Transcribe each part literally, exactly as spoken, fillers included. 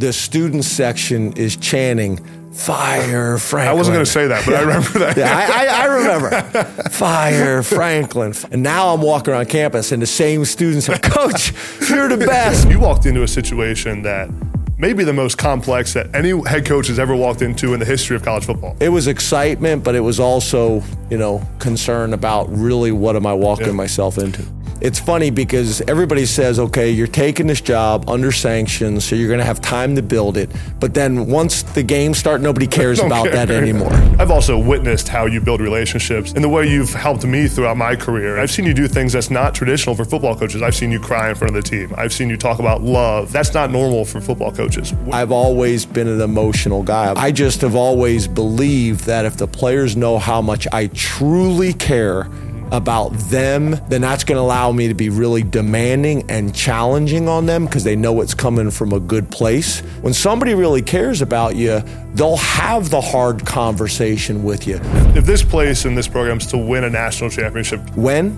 the student section is chanting, "Fire Franklin." I wasn't going to say that, but I remember that. Yeah, I, I, I remember. "Fire Franklin." And now I'm walking around campus and the same students are, "Coach, you're the best." You walked into a situation that maybe the most complex that any head coach has ever walked into in the history of college football. It was excitement, but it was also, you know, concern about really what am I walking yeah. myself into. It's funny because everybody says, okay, you're taking this job under sanctions, so you're going to have time to build it. But then once the games start, nobody cares about care. that anymore. I've also witnessed how you build relationships and the way you've helped me throughout my career. I've seen you do things that's not traditional for football coaches. I've seen you cry in front of the team. I've seen you talk about love. That's not normal for football coaches. I've always been an emotional guy. I just have always believed that if the players know how much I truly care about them, then that's going to allow me to be really demanding and challenging on them because they know it's coming from a good place. When somebody really cares about you, they'll have the hard conversation with you. If this place and this program is to win a national championship. When?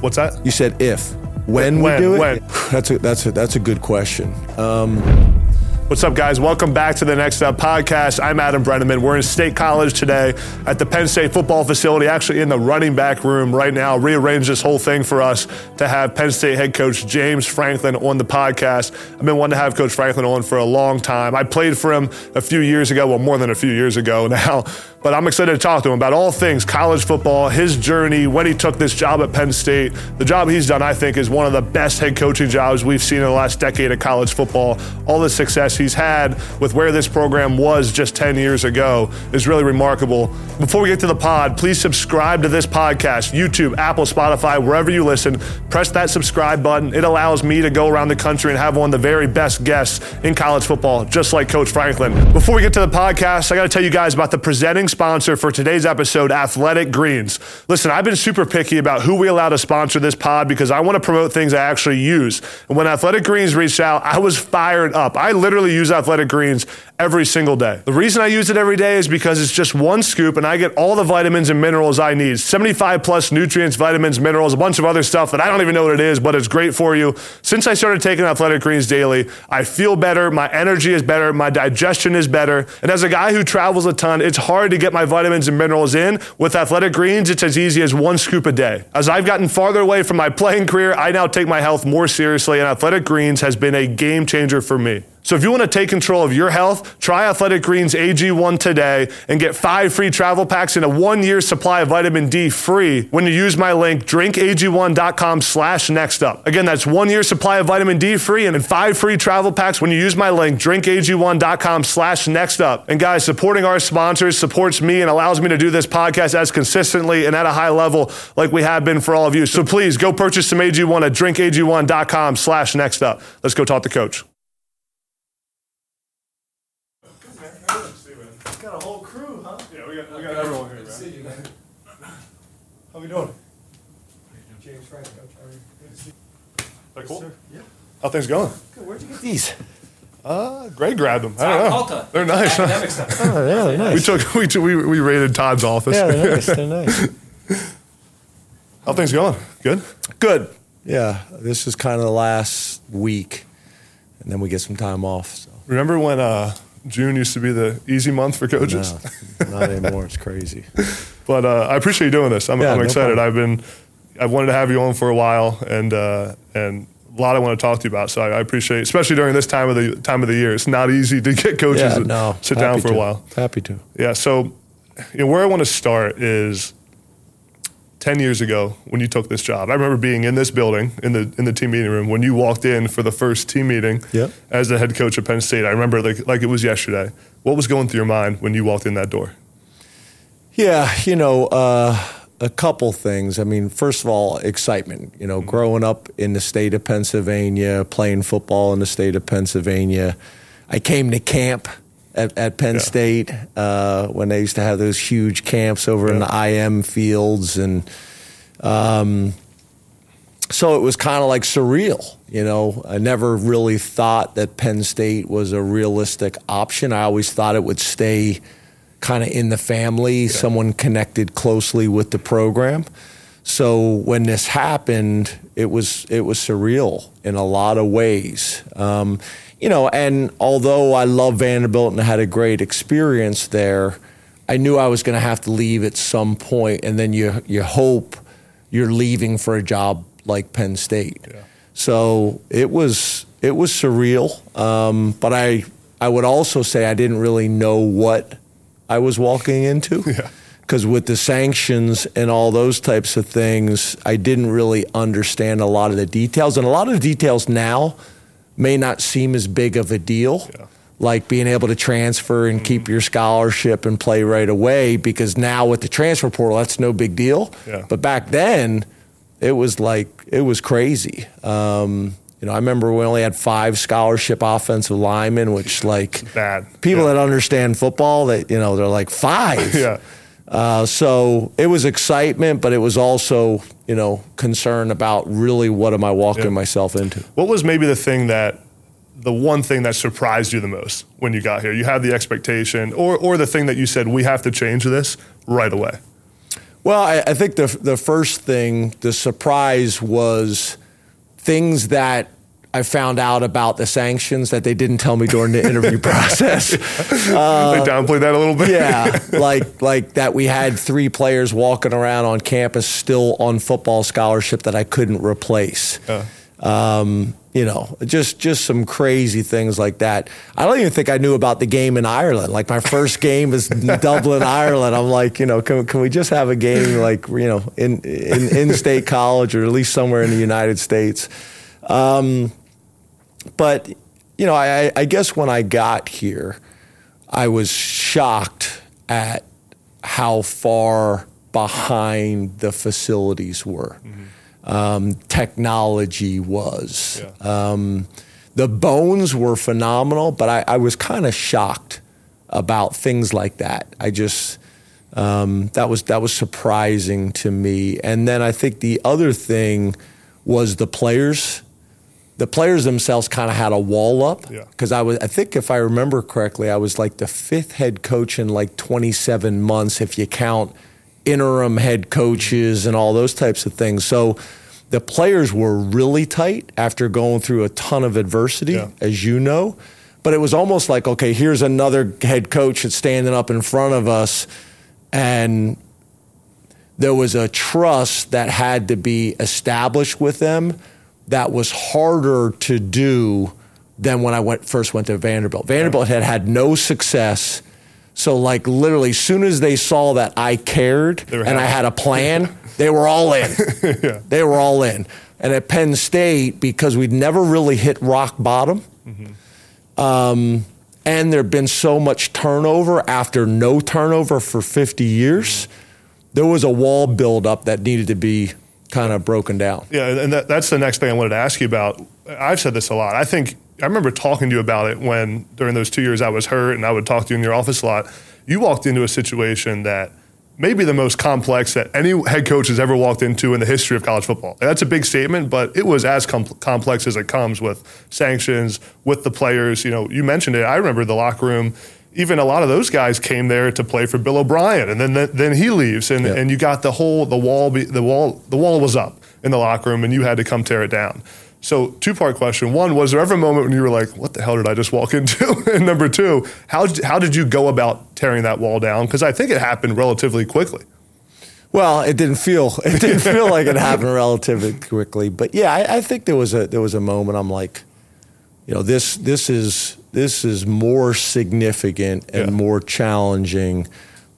What's that? You said if. When, when we do it? When? That's a, that's a, that's a good question. Um... What's up, guys? Welcome back to the Next Up podcast. I'm Adam Brenneman. We're in State College today at the Penn State football facility, actually in the running back room right now. Rearranged this whole thing for us to have Penn State head coach James Franklin on the podcast. I've been wanting to have Coach Franklin on for a long time. I played for him a few years ago, well, more than a few years ago now, but I'm excited to talk to him about all things college football, his journey, when he took this job at Penn State. The job he's done, I think, is one of the best head coaching jobs we've seen in the last decade of college football. All the success he's had with where this program was just ten years ago is really remarkable. Before we get to the pod, please subscribe to this podcast, YouTube, Apple, Spotify, wherever you listen. Press that subscribe button. It allows me to go around the country and have one of the very best guests in college football, just like Coach Franklin. Before we get to the podcast, I got to tell you guys about the presenting sponsor for today's episode, Athletic Greens. Listen, I've been super picky about who we allow to sponsor this pod because I want to promote things I actually use. And when Athletic Greens reached out, I was fired up. I literally use Athletic Greens every single day. The reason I use it every day is because it's just one scoop and I get all the vitamins and minerals I need. seventy-five plus nutrients, vitamins, minerals, a bunch of other stuff that I don't even know what it is, but it's great for you. Since I started taking Athletic Greens daily, I feel better. My energy is better. My digestion is better. And as a guy who travels a ton, it's hard to get my vitamins and minerals in. With Athletic Greens, it's as easy as one scoop a day. As I've gotten farther away from my playing career, I now take my health more seriously, and Athletic Greens has been a game changer for me. So if you want to take control of your health, try Athletic Greens A G one today and get five free travel packs and a one-year supply of vitamin D free when you use my link, drink A G one dot com slash next up. Again, that's one-year supply of vitamin D free and five free travel packs when you use my link, drink A G one dot com slash next up. And guys, supporting our sponsors supports me and allows me to do this podcast as consistently and at a high level like we have been for all of you. So please go purchase some A G one at drink A G one dot com slash next up. Let's go talk to Coach. How we doing? James Franklin, Coach. How are you? Good to see you. Is that cool? Yes, yeah. How things going? Good. Where'd you get these? Uh, Greg grabbed them. I don't know. Alta. They're nice. Academic stuff. Oh, yeah, they're nice. We took we took, we we raided Todd's office. Yeah, they're nice. They're nice. How things going? Good. Good. Yeah. This is kind of the last week, and then we get some time off. So. Remember when uh, June used to be the easy month for coaches? No, not anymore. It's crazy. But uh, I appreciate you doing this. I'm, yeah, I'm excited. No I've been, I've wanted to have you on for a while, and uh, and a lot I want to talk to you about. So I, I appreciate, especially during this time of the time of the year. It's not easy to get coaches yeah, to no, sit down for to. a while. Happy to. Yeah. So, you know, where I want to start is ten years ago when you took this job. I remember being in this building in the in the team meeting room when you walked in for the first team meeting yeah. as the head coach of Penn State. I remember like like it was yesterday. What was going through your mind when you walked in that door? Yeah, you know, uh, a couple things. I mean, first of all, excitement. You know, mm-hmm. growing up in the state of Pennsylvania, playing football in the state of Pennsylvania. I came to camp at, at Penn yeah. State uh, when they used to have those huge camps over yeah. in the I M fields. And um, so it was kind of like surreal. You know, I never really thought that Penn State was a realistic option. I always thought it would stay kind of in the family, yeah. someone connected closely with the program. So when this happened, it was it was surreal in a lot of ways. Um, you know, and although I love Vanderbilt and had a great experience there, I knew I was going to have to leave at some point, and then you you hope you're leaving for a job like Penn State. Yeah. So it was it was surreal, um, but I I would also say I didn't really know what I was walking into. Yeah. Because with the sanctions and all those types of things, I didn't really understand a lot of the details. And a lot of the details now may not seem as big of a deal, yeah. like being able to transfer and mm-hmm. keep your scholarship and play right away, because now with the transfer portal, that's no big deal. Yeah. But back then, it was like, it was crazy. Um, you know, I remember we only had five scholarship offensive linemen, which like bad. People yeah. that understand football, that, you know, they're like five. yeah. Uh, so it was excitement, but it was also, you know, concern about really what am I walking yeah. myself into. What was maybe the thing that, the one thing that surprised you the most when you got here? You had the expectation, or or the thing that you said, we have to change this right away. Well, I, I think the the first thing, the surprise was things that I found out about the sanctions that they didn't tell me during the interview process. Uh, they downplayed that a little bit. yeah, like like that we had three players walking around on campus still on football scholarship that I couldn't replace. Uh. Um, you know, just just some crazy things like that. I don't even think I knew about the game in Ireland. Like my first game is Dublin, Ireland. I'm like, you know, can can we just have a game like, you know, in in in-state college, or at least somewhere in the United States. Um, But, you know, I, I guess when I got here, I was shocked at how far behind the facilities were. Mm-hmm. Um, technology was. Yeah. Um, the bones were phenomenal, but I, I was kind of shocked about things like that. I just, um, that was that was surprising to me. And then I think the other thing was the players. The players themselves kind of had a wall up, because yeah. I was, I think if I remember correctly, I was like the fifth head coach in like twenty-seven months if you count interim head coaches and all those types of things. So the players were really tight after going through a ton of adversity, yeah. as you know. But it was almost like, okay, here's another head coach that's standing up in front of us, and there was a trust that had to be established with them that was harder to do than when I went first went to Vanderbilt. Vanderbilt had had no success. So, like, literally, as soon as they saw that I cared and I had a plan, they were all in. yeah. They were all in. And at Penn State, because we'd never really hit rock bottom, mm-hmm. um, and there'd been so much turnover after no turnover for fifty years, there was a wall buildup that needed to be kind of broken down. Yeah, and that, that's the next thing I wanted to ask you about. I've said this a lot. I think, I remember talking to you about it when, during those two years I was hurt and I would talk to you in your office a lot. You walked into a situation that may be the most complex that any head coach has ever walked into in the history of college football. And that's a big statement, but it was as com- complex as it comes, with sanctions, with the players. You know, you mentioned it. I remember the locker room. Even a lot of those guys came there to play for Bill O'Brien, and then then he leaves, and, yeah. and you got the whole the wall the wall the wall was up in the locker room, and you had to come tear it down. So, two part question: one, was there ever a moment when you were like, "What the hell did I just walk into?" And number two, how how did you go about tearing that wall down? Because I think it happened relatively quickly. Well, it didn't feel it didn't feel like it happened relatively quickly, but yeah, I, I think there was a there was a moment I'm like, you know, this this is. This is more significant and yeah. more challenging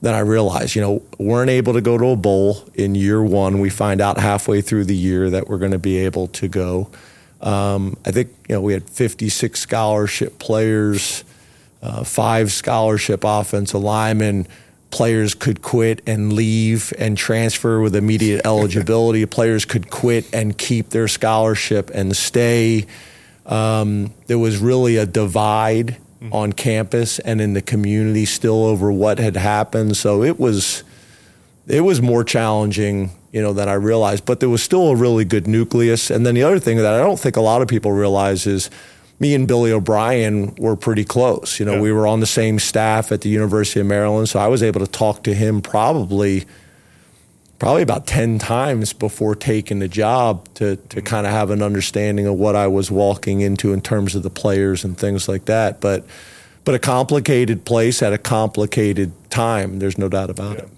than I realized. You know, weren't able to go to a bowl in year one. We find out halfway through the year that we're going to be able to go. Um, I think, you know, we had fifty-six scholarship players, uh, five scholarship offensive linemen. Players could quit and leave and transfer with immediate eligibility. Players could quit and keep their scholarship and stay. Um, there was really a divide mm-hmm. on campus and in the community still over what had happened. So it was, it was more challenging, you know, than I realized, but there was still a really good nucleus. And then the other thing that I don't think a lot of people realize is me and Billy O'Brien were pretty close. You know, yeah. we were on the same staff at the University of Maryland. So I was able to talk to him probably probably about ten times before taking the job to to kind of have an understanding of what I was walking into in terms of the players and things like that. But but a complicated place at a complicated time. There's no doubt about yeah. it.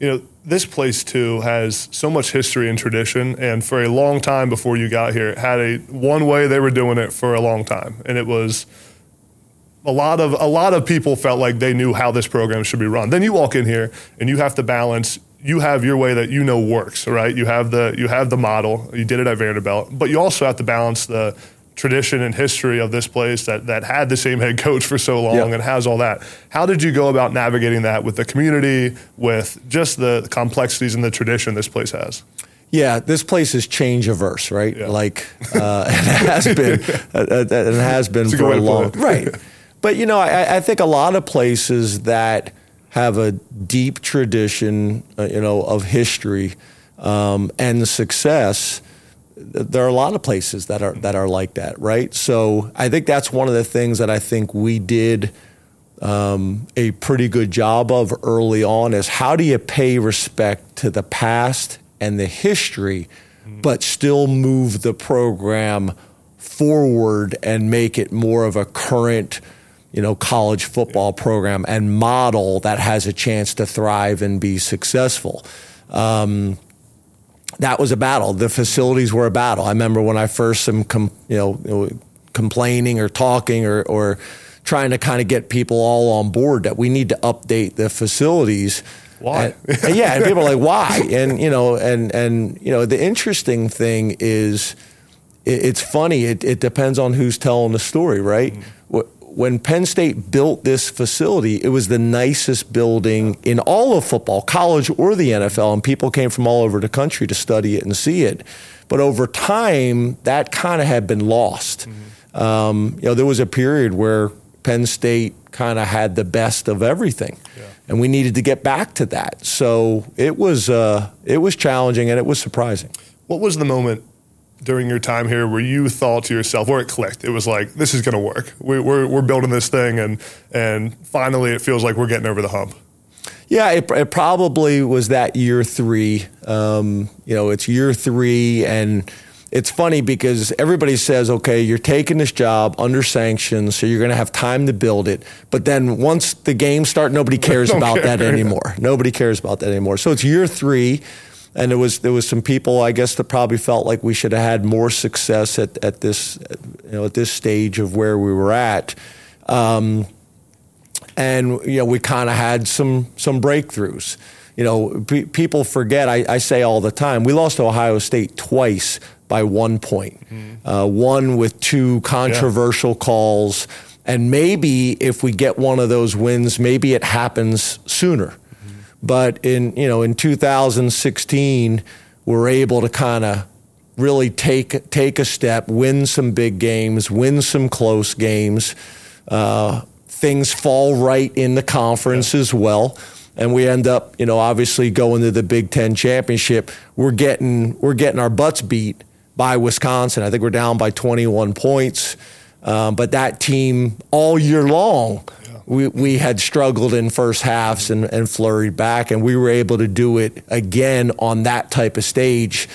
You know, this place, too, has so much history and tradition. And for a long time before you got here, it had a one way they were doing it for a long time. And it was a lot of a lot of people felt like they knew how this program should be run. Then you walk in here and you have to balance. You have your way that you know works, right? You have the you have the model. You did it at Vanderbilt. But you also have to balance the tradition and history of this place that, that had the same head coach for so long yep. and has all that. How did you go about navigating that with the community, with just the complexities and the tradition this place has? Yeah, this place is change averse, right? Yeah. Like uh, it has been, uh, it has been it's for a, a long time. Right. But, you know, I, I think a lot of places that have a deep tradition, uh, you know, of history um, and success. There are a lot of places that are that are like that, right? So I think that's one of the things that I think we did um, a pretty good job of early on is how do you pay respect to the past and the history, but still move the program forward and make it more of a current, you know, college football program and model that has a chance to thrive and be successful. Um, That was a battle. The facilities were a battle. I remember when I first am, com- you know, complaining or talking or, or trying to kind of get people all on board that we need to update the facilities. Why? And, and yeah, and people are like, why? And you know, and and you know, the interesting thing is, it, it's funny. It, it depends on who's telling the story, right? Mm-hmm. When Penn State built this facility, it was the nicest building in all of football, college or the N F L, and people came from all over the country to study it and see it. But over time, that kind of had been lost. Mm-hmm. Um, you know, there was a period where Penn State kind of had the best of everything, yeah. and we needed to get back to that. So it was uh, it was challenging and it was surprising. What was the moment during your time here where you thought to yourself, or it clicked, it was like, this is going to work. We, we're we're building this thing, and and finally it feels like we're getting over the hump? Yeah, it, it probably was that year three. Um, you know, it's year three, and it's funny because everybody says, okay, you're taking this job under sanctions, so you're going to have time to build it. But then once the games start, nobody cares about care. that anymore. Nobody cares about that anymore. So it's year three. And there was there was some people, I guess, that probably felt like we should have had more success at, at this, you know, at this stage of where we were at, um, and you know, we kind of had some some breakthroughs. You know, p- people forget. I, I say all the time, we lost to Ohio State twice by one point, mm-hmm. uh, one with two controversial yeah. calls, and maybe if we get one of those wins, maybe it happens sooner. But in you know in two thousand sixteen, we're able to kind of really take take a step, win some big games, win some close games. Uh, things fall right in the conference yeah. as well, and we end up you know obviously going to the Big Ten Championship. We're getting we're getting our butts beat by Wisconsin. I think we're down by twenty-one points, um, but that team all year long. We we had struggled in first halves and, and flurried back, and we were able to do it again on that type of stage,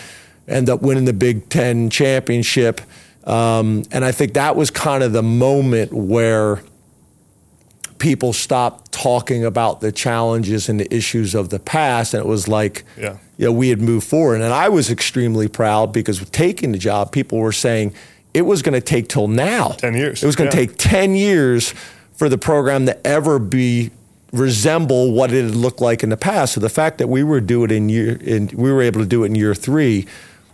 end up winning the Big Ten Championship. Um, and I think that was kind of the moment where people stopped talking about the challenges and the issues of the past, and it was like, yeah. you know, we had moved forward. And I was extremely proud because with taking the job, people were saying it was going to take till now. ten years. It was going to yeah. take ten years for the program to ever be resemble what it had looked like in the past. So the fact that we were do it in year, in, we were able to do it in year three,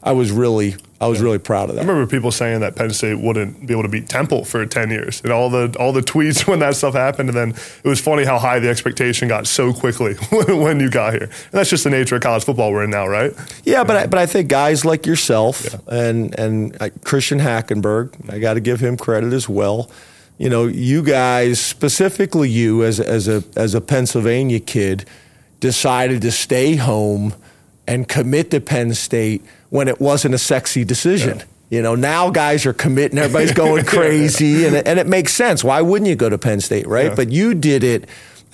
I was really, I was yeah. really proud of that. I remember people saying that Penn State wouldn't be able to beat Temple for ten years, and all the all the tweets when that stuff happened. And then it was funny how high the expectation got so quickly when you got here. And that's just the nature of college football we're in now, right? Yeah, but I, but I think guys like yourself yeah. and and uh, Christian Hackenberg, I got to give him credit as well. You know, you guys, specifically you as as a as a Pennsylvania kid, decided to stay home and commit to Penn State when it wasn't a sexy decision. Yeah. You know, now guys are committing, everybody's going crazy, and, and it makes sense. Why wouldn't you go to Penn State, right? Yeah. But you did it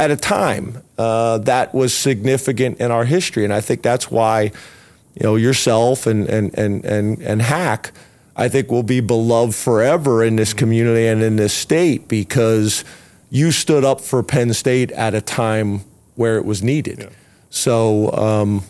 at a time uh, that was significant in our history. And I think that's why, you know, yourself and and and and, and Hack, I think, will be beloved forever in this community and in this state, because you stood up for Penn State at a time where it was needed. Yeah. So, um,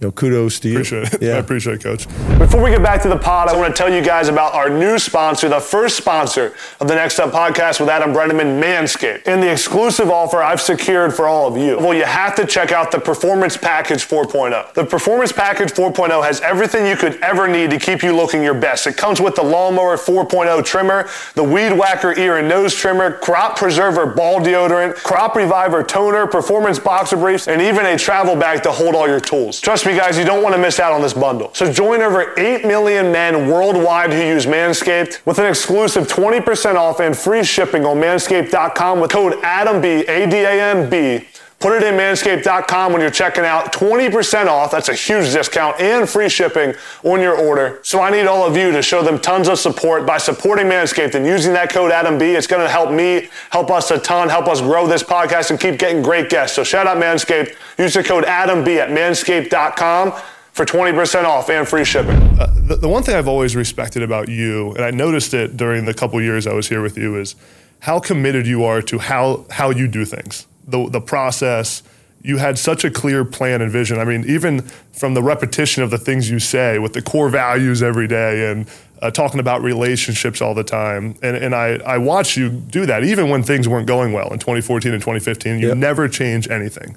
you know, kudos to you. Appreciate it. Yeah. I appreciate it, Coach. Before we get back to the pod, I want to tell you guys about our new sponsor, the first sponsor of the Next Up podcast with Adam Brenneman, Manscaped, and the exclusive offer I've secured for all of you. Well, you have to check out the Performance Package four point oh. The Performance Package four point oh has everything you could ever need to keep you looking your best. It comes with the Lawnmower four point oh trimmer, the Weed Whacker ear and nose trimmer, Crop Preserver ball deodorant, Crop Reviver toner, Performance boxer briefs, and even a travel bag to hold all your tools. Trust me, guys, you don't want to miss out on this bundle. So join over eight million men worldwide who use Manscaped with an exclusive twenty percent off and free shipping on manscaped dot com with code ADAMB, A D A M B. Put it in manscaped dot com when you're checking out. twenty percent off, that's a huge discount, and free shipping on your order. So I need all of you to show them tons of support by supporting Manscaped and using that code Adam B. It's going to help me, help us a ton, help us grow this podcast and keep getting great guests. So shout out Manscaped. Use the code Adam B at manscaped dot com for twenty percent off and free shipping. Uh, the, the one thing I've always respected about you, and I noticed it during the couple years I was here with you, is how committed you are to how, how you do things. The the process, you had such a clear plan and vision. I mean, even from the repetition of the things you say with the core values every day and uh, talking about relationships all the time. And and I, I watched you do that even when things weren't going well in twenty fourteen and twenty fifteen. You yep. never changed anything.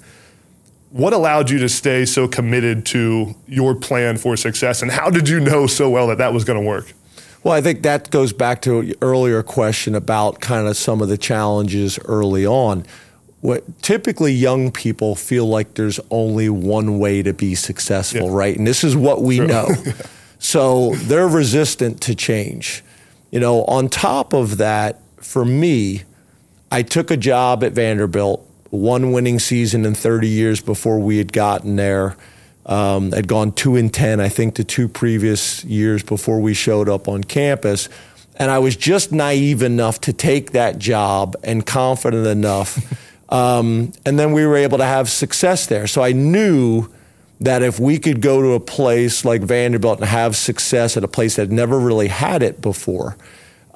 What allowed you to stay so committed to your plan for success? And how did you know so well that that was going to work? Well, I think that goes back to an earlier question about kind of some of the challenges early on. What typically young people feel like there's only one way to be successful, yeah. right? And this is what we True. know. yeah. So they're resistant to change. You know, on top of that, for me, I took a job at Vanderbilt, one winning season in thirty years before we had gotten there. Um, I'd gone two and ten, I think, the two previous years before we showed up on campus. And I was just naive enough to take that job and confident enough. Um, and then we were able to have success there. So I knew that if we could go to a place like Vanderbilt and have success at a place that had never really had it before,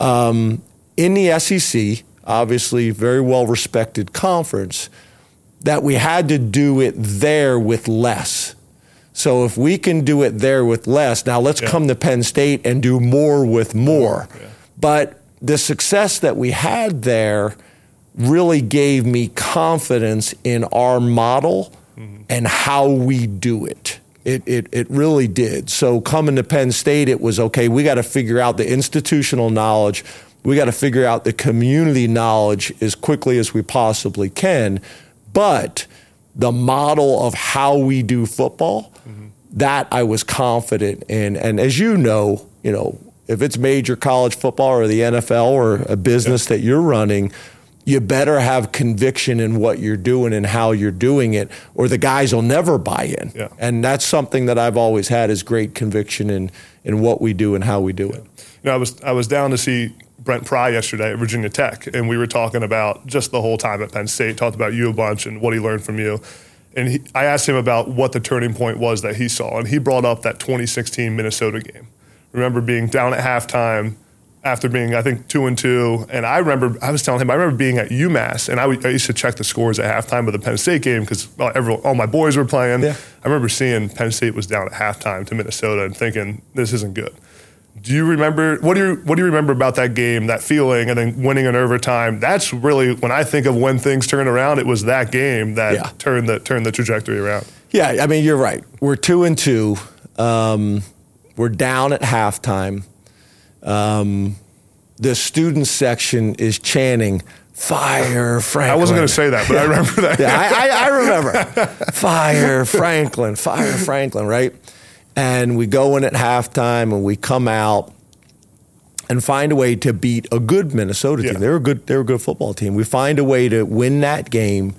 um, in the S E C, obviously very well-respected conference, that we had to do it there with less. So if we can do it there with less, now let's yeah. come to Penn State and do more with more. Yeah. But the success that we had there really gave me confidence in our model mm-hmm. and how we do it. It it it really did. So coming to Penn State, it was, okay, we got to figure out the institutional knowledge. We got to figure out the community knowledge as quickly as we possibly can. But the model of how we do football, mm-hmm. that I was confident in. And as you know, you know, if it's major college football or the N F L or a business yep. that you're running, you better have conviction in what you're doing and how you're doing it, or the guys will never buy in. Yeah. And that's something that I've always had, is great conviction in in what we do and how we do yeah. it. You know, I was I was down to see Brent Pry yesterday at Virginia Tech, and we were talking about just the whole time at Penn State, talked about you a bunch and what he learned from you. And he, I asked him about what the turning point was that he saw, and he brought up that twenty sixteen Minnesota game. Remember being down at halftime, after being, I think, two and two, and I remember, I was telling him, I remember being at UMass, and I, w- I used to check the scores at halftime of the Penn State game because well, everyone, all my boys were playing. Yeah. I remember seeing Penn State was down at halftime to Minnesota and thinking, this isn't good. Do you remember, what do you, what do you remember about that game, that feeling, and then winning in overtime? That's really, when I think of when things turn around, it was that game that yeah. turned the turned the trajectory around. Yeah, I mean, you're right. We're two and two. Um, we're down at halftime. Um, the student section is chanting, "Fire Franklin." I wasn't going to say that, but yeah. I remember that. yeah, I, I, I remember. Fire Franklin, fire Franklin, right? And we go in at halftime and we come out and find a way to beat a good Minnesota team. Yeah. They were a good, they were a good football team. We find a way to win that game.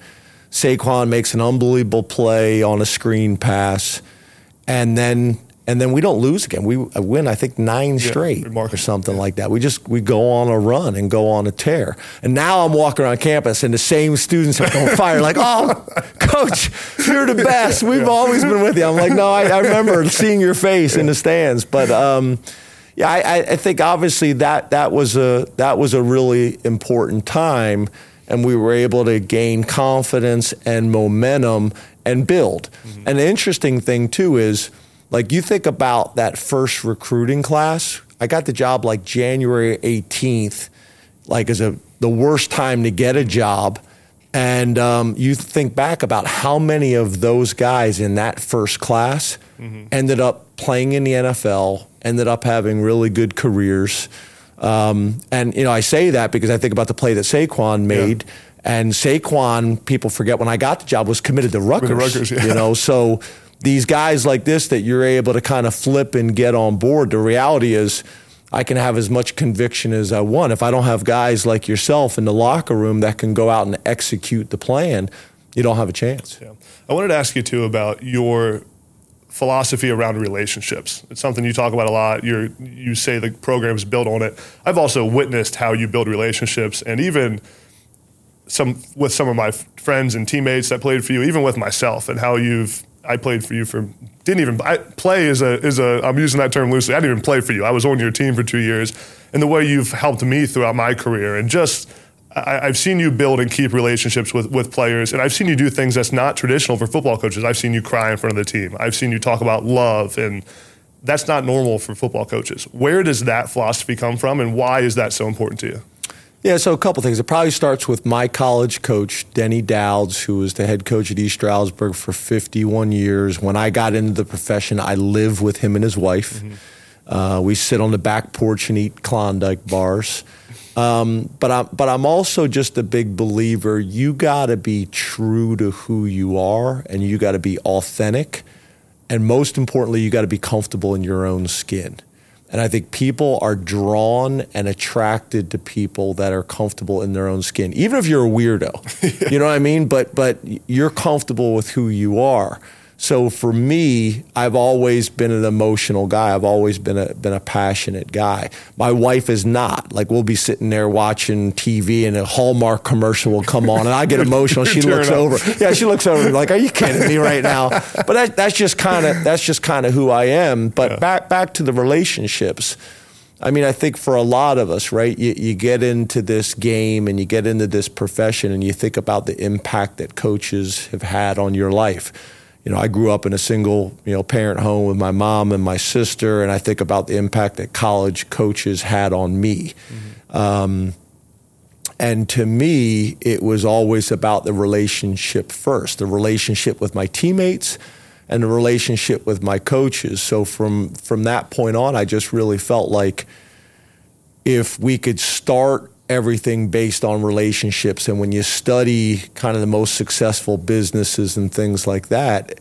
Saquon makes an unbelievable play on a screen pass, and then and then we don't lose again. We win, I think, nine yeah, straight or something yeah. like that. We just we go on a run and go on a tear. And now I'm walking around campus, and the same students are on fire, like, oh, Coach, you're the best. We've yeah. always been with you. I'm like, no, I, I remember seeing your face yeah. in the stands. But, um, yeah, I, I think obviously that that was a that was a really important time, and we were able to gain confidence and momentum and build. Mm-hmm. And the interesting thing, too, is, like, you think about that first recruiting class. I got the job, like, January eighteenth, like, as a the worst time to get a job. And um, you think back about how many of those guys in that first class mm-hmm. ended up playing in the N F L, ended up having really good careers. Um, and, you know, I say that because I think about the play that Saquon made. Yeah. And Saquon, people forget, when I got the job, was committed to Rutgers. With the Rutgers yeah. You know, so these guys like this that you're able to kind of flip and get on board, the reality is I can have as much conviction as I want. If I don't have guys like yourself in the locker room that can go out and execute the plan, you don't have a chance. Yeah. I wanted to ask you, too, about your philosophy around relationships. It's something you talk about a lot. You're, you say the program's built on it. I've also witnessed how you build relationships, and even some with some of my friends and teammates that played for you, even with myself, and how you've I played for you for, didn't even, I, play is a, is a, I'm using that term loosely. I didn't even play for you. I was on your team for two years. And the way you've helped me throughout my career, and just, I, I've seen you build and keep relationships with, with players. And I've seen you do things that's not traditional for football coaches. I've seen you cry in front of the team. I've seen you talk about love, and that's not normal for football coaches. Where does that philosophy come from, and why is that so important to you? Yeah, so a couple things. It probably starts with my college coach, Denny Dowds, who was the head coach at East Stroudsburg for fifty-one years. When I got into the profession, I live with him and his wife. Mm-hmm. Uh, we sit on the back porch and eat Klondike bars. Um, but, I, but I'm also just a big believer, you got to be true to who you are, and you got to be authentic. And most importantly, you got to be comfortable in your own skin. And I think people are drawn and attracted to people that are comfortable in their own skin, even if you're a weirdo. yeah. You know what I mean? But but you're comfortable with who you are. So for me, I've always been an emotional guy. I've always been a been a passionate guy. My wife is not. Like, we'll be sitting there watching T V and a Hallmark commercial will come on and I get emotional. She looks up. over. Yeah, she looks over like, are you kidding me right now? But that, that's just kind of that's just kind of who I am. But yeah. back back to the relationships. I mean, I think for a lot of us, right, you, you get into this game and you get into this profession and you think about the impact that coaches have had on your life. You know, I grew up in a single, you know, parent home with my mom and my sister, and I think about the impact that college coaches had on me. Mm-hmm. Um, and to me, it was always about the relationship first, the relationship with my teammates and the relationship with my coaches. So from, from that point on, I just really felt like if we could start everything based on relationships. And when you study kind of the most successful businesses and things like that,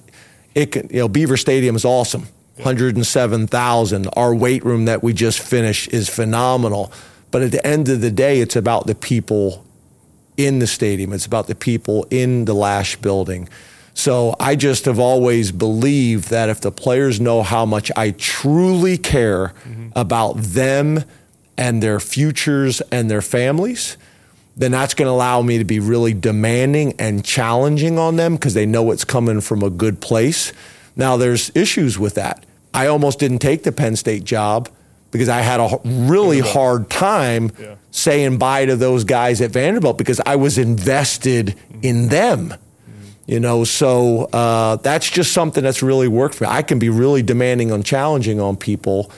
it can, you know, Beaver Stadium is awesome. one hundred seven thousand. Our weight room that we just finished is phenomenal. But at the end of the day, it's about the people in the stadium. It's about the people in the Lash building. So I just have always believed that if the players know how much I truly care mm-hmm. about them and their futures and their families, then that's going to allow me to be really demanding and challenging on them because they know it's coming from a good place. Now, there's issues with that. I almost didn't take the Penn State job because I had a really hard time yeah. saying bye to those guys at Vanderbilt because I was invested in them. You know, so uh, that's just something that's really worked for me. I can be really demanding and challenging on people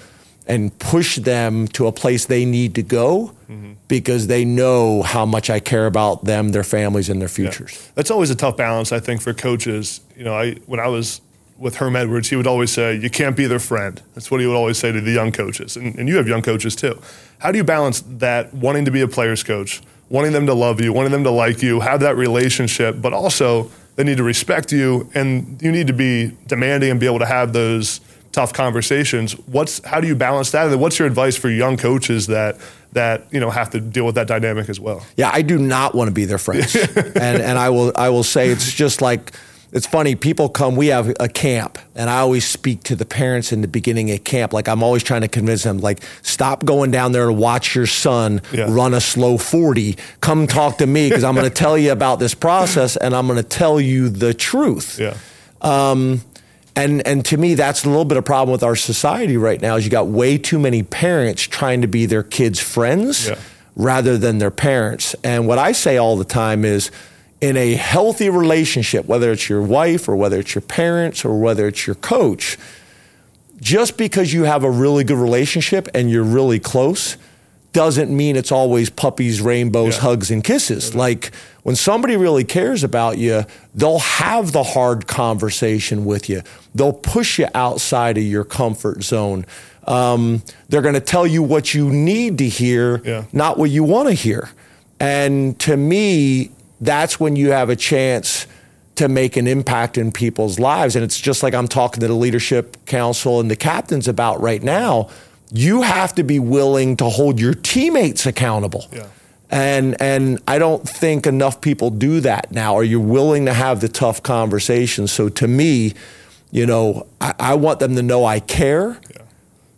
and push them to a place they need to go mm-hmm. because they know how much I care about them, their families, and their futures. Yeah. That's always a tough balance, I think, for coaches. You know, I when I was with Herm Edwards, he would always say, you can't be their friend. That's what he would always say to the young coaches. And, and you have young coaches, too. How do you balance that wanting to be a player's coach, wanting them to love you, wanting them to like you, have that relationship, but also they need to respect you, and you need to be demanding and be able to have those tough conversations. What's how do you balance that? And what's your advice for young coaches that that you know have to deal with that dynamic as well? Yeah, I do not want to be their friends, and and I will I will say it's just like It's funny, people come, we have a camp, and I always speak to the parents in the beginning of camp. Like, I'm always trying to convince them, like, stop going down there and watch your son yeah. run a slow forty. Come talk to me, because I'm going to tell you about this process, and I'm going to tell you the truth. Yeah. Um, and, and to me, that's a little bit of a problem with our society right now, is you got way too many parents trying to be their kids' friends yeah. rather than their parents. And what I say all the time is, in a healthy relationship, whether it's your wife or whether it's your parents or whether it's your coach, just because you have a really good relationship and you're really close doesn't mean it's always puppies, rainbows, yeah. hugs, and kisses. Yeah. Like, when somebody really cares about you, they'll have the hard conversation with you. They'll push you outside of your comfort zone. Um, they're going to tell you what you need to hear, yeah. not what you want to hear. And to me, that's when you have a chance to make an impact in people's lives. And it's just like I'm talking to the leadership council and the captains about right now. You have to be willing to hold your teammates accountable. Yeah. And and I don't think enough people do that now. Are you willing to have the tough conversations? So to me, you know, I, I want them to know I care. Yeah.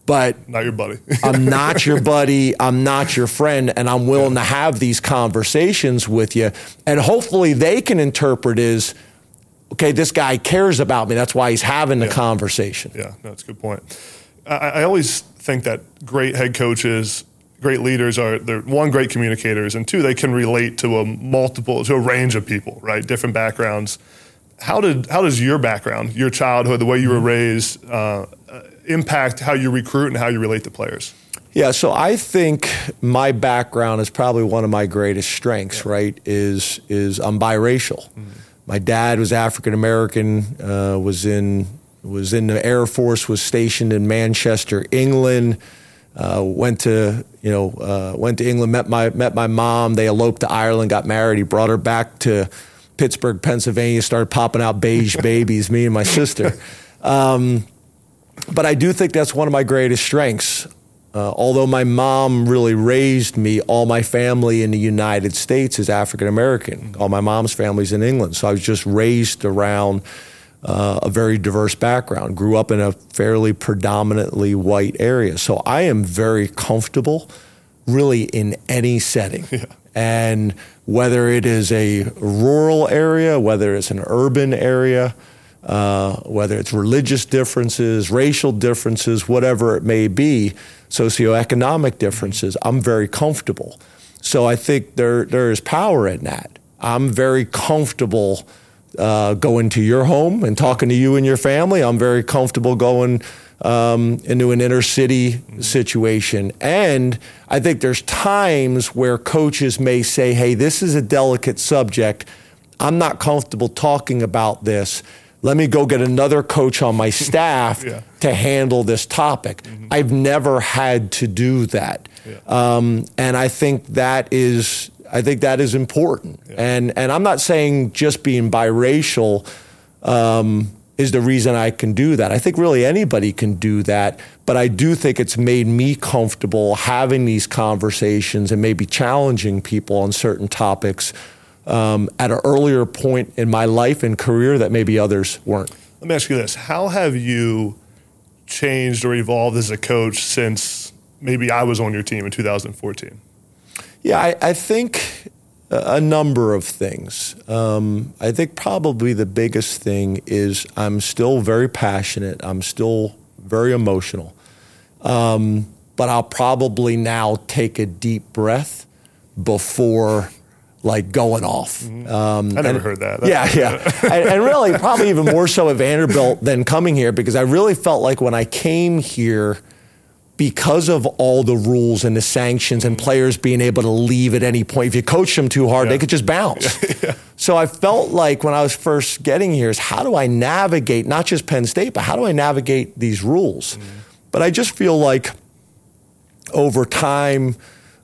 But not your buddy. I'm not your buddy. I'm not your friend. And I'm willing yeah. to have these conversations with you. And hopefully they can interpret as, okay, this guy cares about me. That's why he's having the yeah. conversation. Yeah, no, that's a good point. I, I always think that great head coaches, great leaders are, they're one, great communicators, and two, they can relate to a multiple, to a range of people, right? Different backgrounds. How did how does your background, your childhood, the way you were raised, uh, impact how you recruit and how you relate to players? Yeah, so I think my background is probably one of my greatest strengths, yeah. right, is is I'm biracial. Mm-hmm. My dad was African-American, uh, was in was in the Air Force, was stationed in Manchester, England, uh, went to, you know, uh, went to England, met my met my mom, they eloped to Ireland, got married, he brought her back to Pittsburgh, Pennsylvania, started popping out beige babies, me and my sister. Um, but I do think that's one of my greatest strengths. Uh, although my mom really raised me, all my family in the United States is African-American. All my mom's family's in England. So I was just raised around uh, a very diverse background, grew up in a fairly predominantly white area. So I am very comfortable really in any setting. Yeah. And whether it is a rural area, whether it's an urban area, uh, whether it's religious differences, racial differences, whatever it may be, socioeconomic differences, I'm very comfortable. So I think there there is power in that. I'm very comfortable uh, going to your home and talking to you and your family. I'm very comfortable going Um, into an inner city situation. And I think there's times where coaches may say, hey, this is a delicate subject. I'm not comfortable talking about this. Let me go get another coach on my staff yeah. to handle this topic. Mm-hmm. I've never had to do that. Yeah. Um, and I think that is, I think that is important. Yeah. And, and I'm not saying just being biracial, um, is the reason I can do that. I think really anybody can do that, but I do think it's made me comfortable having these conversations and maybe challenging people on certain topics um, at an earlier point in my life and career that maybe others weren't. Let me ask you this. How have you changed or evolved as a coach since maybe I was on your team in two thousand fourteen? Yeah, I, I think a number of things. Um, I think probably the biggest thing is I'm still very passionate. I'm still very emotional. Um, but I'll probably now take a deep breath before like going off. Um, I never and, heard that. That's yeah, yeah. and, and really probably even more so at Vanderbilt than coming here, because I really felt like when I came here, because of all the rules and the sanctions and players being able to leave at any point, if you coach them too hard, yeah. they could just bounce. Yeah. Yeah. So I felt like when I was first getting here is how do I navigate, not just Penn State, but how do I navigate these rules? Mm. But I just feel like over time,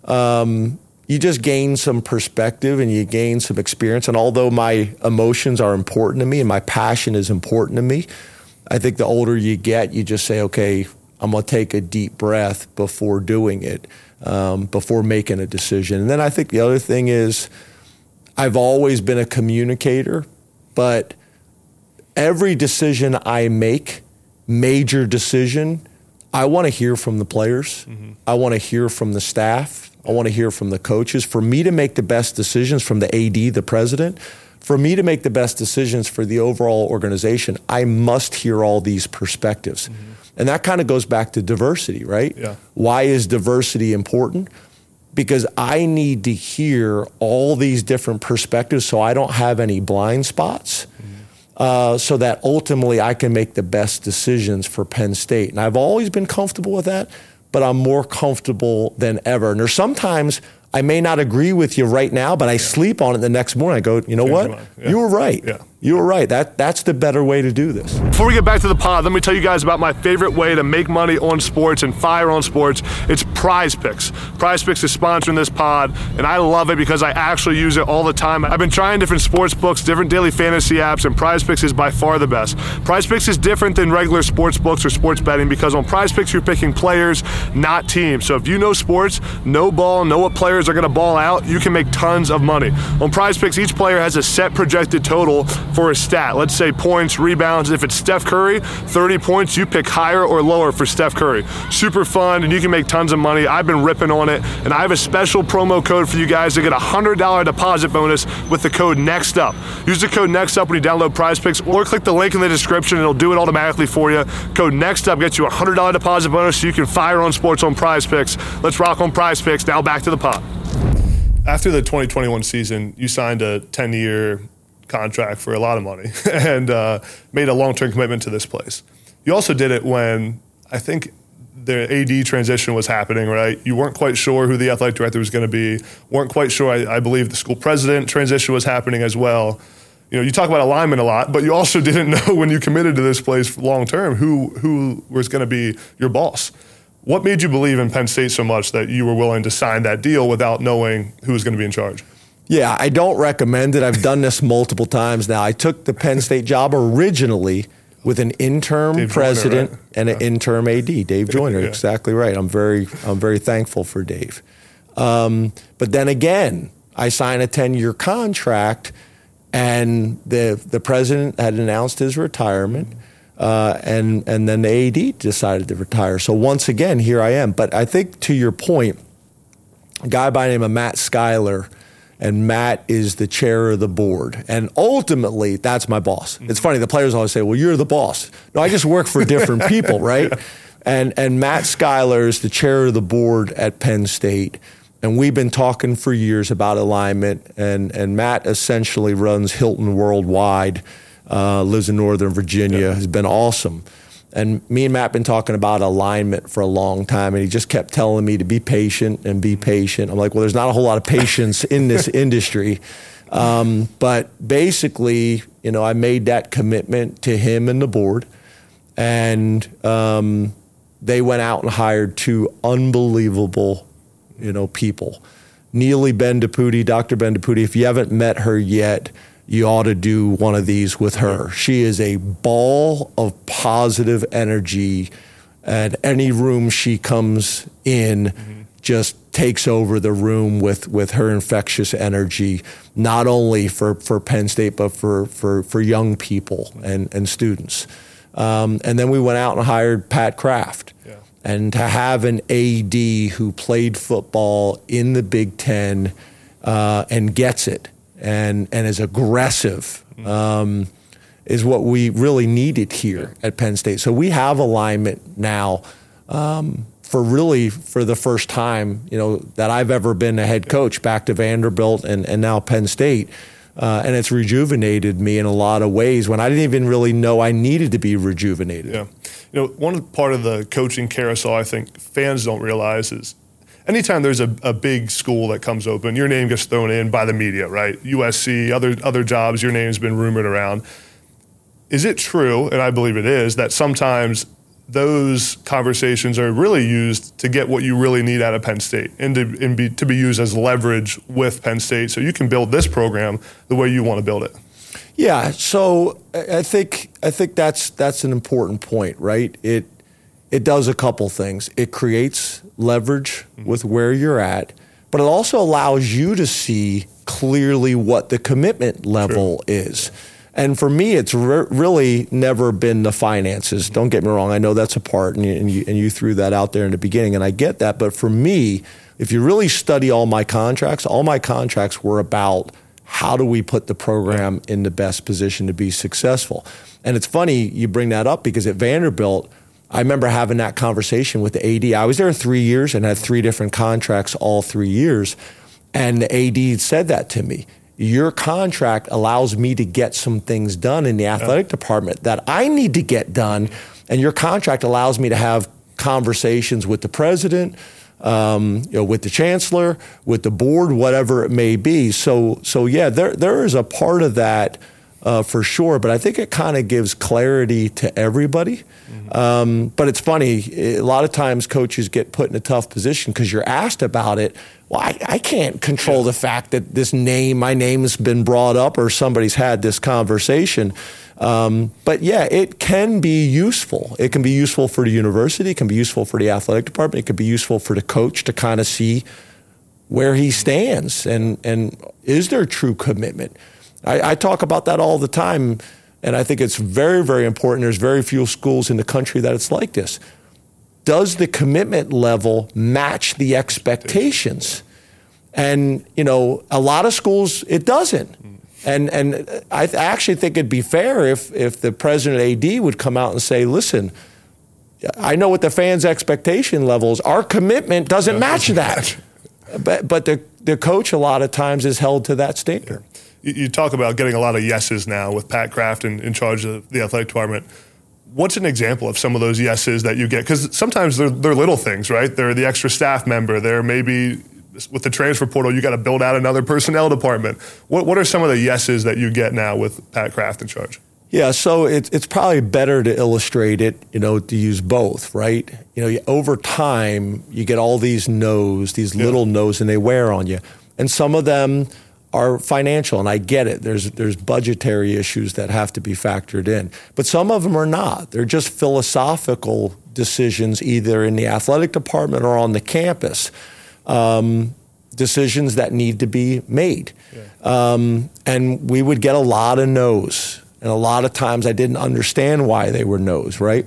um, you just gain some perspective and you gain some experience. And although my emotions are important to me and my passion is important to me, I think the older you get, you just say, okay, I'm going to take a deep breath before doing it, um, before making a decision. And then I think the other thing is I've always been a communicator, but every decision I make, major decision, I want to hear from the players. Mm-hmm. I want to hear from the staff. I want to hear from the coaches. For me to make the best decisions, from the A D, the president, for me to make the best decisions for the overall organization, I must hear all these perspectives. Mm-hmm. And that kind of goes back to diversity, right? Yeah. Why is diversity important? Because I need to hear all these different perspectives so I don't have any blind spots, mm-hmm. uh, so that ultimately I can make the best decisions for Penn State. And I've always been comfortable with that, but I'm more comfortable than ever. And there's sometimes I may not agree with you right now, but I yeah. sleep on it the next morning. I go, you know what? Yeah. You were right. Yeah. You were right. That That's the better way to do this. Before we get back to the pod, let me tell you guys about my favorite way to make money on sports and fire on sports. It's PrizePicks. PrizePicks is sponsoring this pod, and I love it because I actually use it all the time. I've been trying different sports books, different daily fantasy apps, and PrizePicks is by far the best. PrizePicks is different than regular sports books or sports betting because on PrizePicks, you're picking players, not teams. So if you know sports, know ball, know what players are going to ball out, you can make tons of money. On PrizePicks, each player has a set projected total for a stat. Let's say points, rebounds. If it's Steph Curry, thirty points, you pick higher or lower for Steph Curry. Super fun, and you can make tons of money. I've been ripping on it, and I have a special promo code for you guys to get a one hundred dollars deposit bonus with the code NEXTUP. Use the code NEXTUP when you download PrizePicks, or click the link in the description, and it'll do it automatically for you. Code NEXTUP gets you a one hundred dollars deposit bonus so you can fire on sports on PrizePicks. Let's rock on PrizePicks. Now back to the pot. After the twenty twenty-one season, you signed a ten-year contract for a lot of money and uh, made a long-term commitment to this place. You also did it when I think the A D transition was happening, right? You weren't quite sure who the athletic director was going to be, weren't quite sure, I, I believe, the school president transition was happening as well. You know, you talk about alignment a lot, but you also didn't know when you committed to this place long-term who, who was going to be your boss. What made you believe in Penn State so much that you were willing to sign that deal without knowing who was going to be in charge? Yeah, I don't recommend it. I've done this multiple times now. I took the Penn State job originally with an interim Dave president Joyner, right? and yeah. an interim A D, Dave Joyner. Yeah. Exactly right. I'm very, I'm very thankful for Dave. Um, but then again, I signed a ten-year contract, and the the president had announced his retirement. Uh, and and then the A D decided to retire. So once again, here I am. But I think to your point, a guy by the name of Matt Schuyler, and Matt is the chair of the board. And ultimately, that's my boss. It's funny, the players always say, well, you're the boss. No, I just work for different people, right? And, and Matt Schuyler is the chair of the board at Penn State. And we've been talking for years about alignment. And, and Matt essentially runs Hilton Worldwide. Uh, lives in Northern Virginia, yeah. has been awesome. And me and Matt have been talking about alignment for a long time, and he just kept telling me to be patient and be patient. I'm like, well, there's not a whole lot of patience in this industry. Um, but basically, you know, I made that commitment to him and the board, and um, they went out and hired two unbelievable, you know, people. Neely Bendapudi, Doctor Bendapudi, if you haven't met her yet, you ought to do one of these with her. She is a ball of positive energy, and any room she comes in mm-hmm. just takes over the room with, with her infectious energy, not only for, for Penn State, but for, for, for young people and, and students. Um, and then we went out and hired Pat Kraft. Yeah. And to have an A D who played football in the Big Ten uh, and gets it, and and is aggressive um, is what we really needed here at Penn State. So we have alignment now um, for really for the first time, you know, that I've ever been a head coach, back to Vanderbilt and, and now Penn State. Uh, and it's rejuvenated me in a lot of ways when I didn't even really know I needed to be rejuvenated. Yeah. You know, one part of the coaching carousel I think fans don't realize is, anytime there's a, a big school that comes open, your name gets thrown in by the media, right? U S C, other other jobs, your name's been rumored around. Is it true, and I believe it is, that sometimes those conversations are really used to get what you really need out of Penn State and to, and be, to be used as leverage with Penn State so you can build this program the way you want to build it? Yeah, so I think I think that's that's an important point, right? It It does a couple things. It creates leverage with where you're at, but it also allows you to see clearly what the commitment level True. is. And for me, it's re- really never been the finances. Don't get me wrong. I know that's a part, and you, and you and you threw that out there in the beginning, and I get that. But for me, if you really study all my contracts, all my contracts were about how do we put the program in the best position to be successful. And it's funny you bring that up because at Vanderbilt, I remember having that conversation with the A D. I was there three years and had three different contracts all three years. And the A D said that to me. Your contract allows me to get some things done in the athletic yeah. department that I need to get done. And your contract allows me to have conversations with the president, um, you know, with the chancellor, with the board, whatever it may be. So, so yeah, there there is a part of that Uh, for sure, but I think it kind of gives clarity to everybody. Mm-hmm. Um, but it's funny, a lot of times coaches get put in a tough position because you're asked about it. Well, I, I can't control yeah. the fact that this name, my name has been brought up or somebody's had this conversation. Um, but yeah, it can be useful. It can be useful for the university. It can be useful for the athletic department. It can be useful for the coach to kind of see where he stands and, and is there true commitment. I, I talk about that all the time, and I think it's very, very important. There's very few schools in the country that it's like this. Does the commitment level match the expectations? And, you know, a lot of schools, it doesn't. And and I, th- I actually think it'd be fair if, if the president A D would come out and say, listen, I know what the fans' expectation levels. Our commitment doesn't no, match doesn't that. Match. But, but the, the coach a lot of times is held to that standard. Yeah. You talk about getting a lot of yeses now with Pat Kraft in, in charge of the athletic department. What's an example of some of those yeses that you get? Because sometimes they're, they're little things, right? They're the extra staff member. They're maybe with the transfer portal, you got to build out another personnel department. What what are some of the yeses that you get now with Pat Kraft in charge? Yeah, so it, it's probably better to illustrate it, you know, to use both, right? You know, you, over time, you get all these no's, these yeah. little no's, and they wear on you. And some of them are financial, and I get it. There's there's budgetary issues that have to be factored in. But some of them are not. They're just philosophical decisions either in the athletic department or on the campus, um, decisions that need to be made. Yeah. Um, and we would get a lot of no's, and a lot of times I didn't understand why they were no's, right?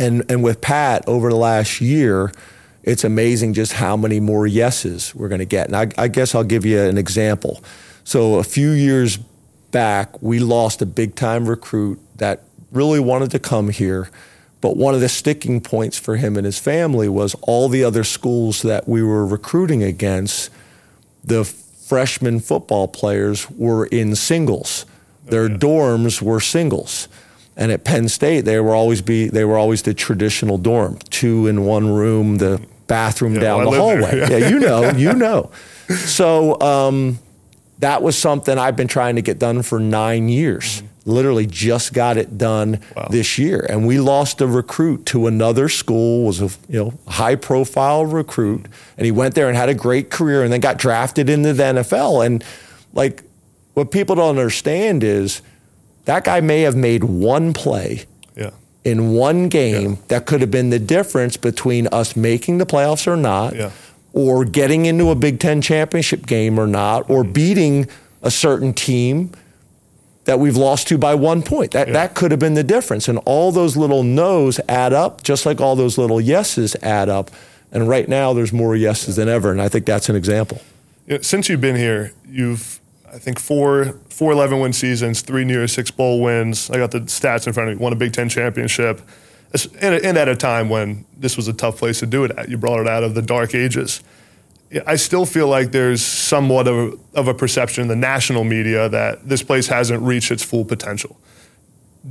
And, and with Pat over the last year, it's amazing just how many more yeses we're going to get. And I, I guess I'll give you an example. So a few years back, we lost a big-time recruit that really wanted to come here. But one of the sticking points for him and his family was all the other schools that we were recruiting against, the freshman football players were in singles. Their okay. dorms were singles. And at Penn State, they were always be they were always the traditional dorm, two in one room, the bathroom yeah, down well, the hallway. There, yeah. yeah, you know, you know. So um, that was something I've been trying to get done for nine years. Mm-hmm. Literally just got it done wow. this year, and we lost a recruit to another school. Was a you know high profile recruit, and he went there and had a great career, and then got drafted into the N F L. And like what people don't understand is, that guy may have made one play yeah. in one game yeah. that could have been the difference between us making the playoffs or not, yeah. or getting into a Big Ten championship game or not, or mm-hmm. beating a certain team that we've lost to by one point. That yeah. that could have been the difference. And all those little no's add up, just like all those little yeses add up. And right now there's more yeses yeah. than ever, and I think that's an example. Yeah, since you've been here, you've I think four, four eleven-win seasons, three New Year's Six bowl wins. I got the stats in front of me. Won a Big Ten championship. And, and at a time when this was a tough place to do it at. You brought it out of the dark ages. I still feel like there's somewhat of a, of a perception in the national media that this place hasn't reached its full potential.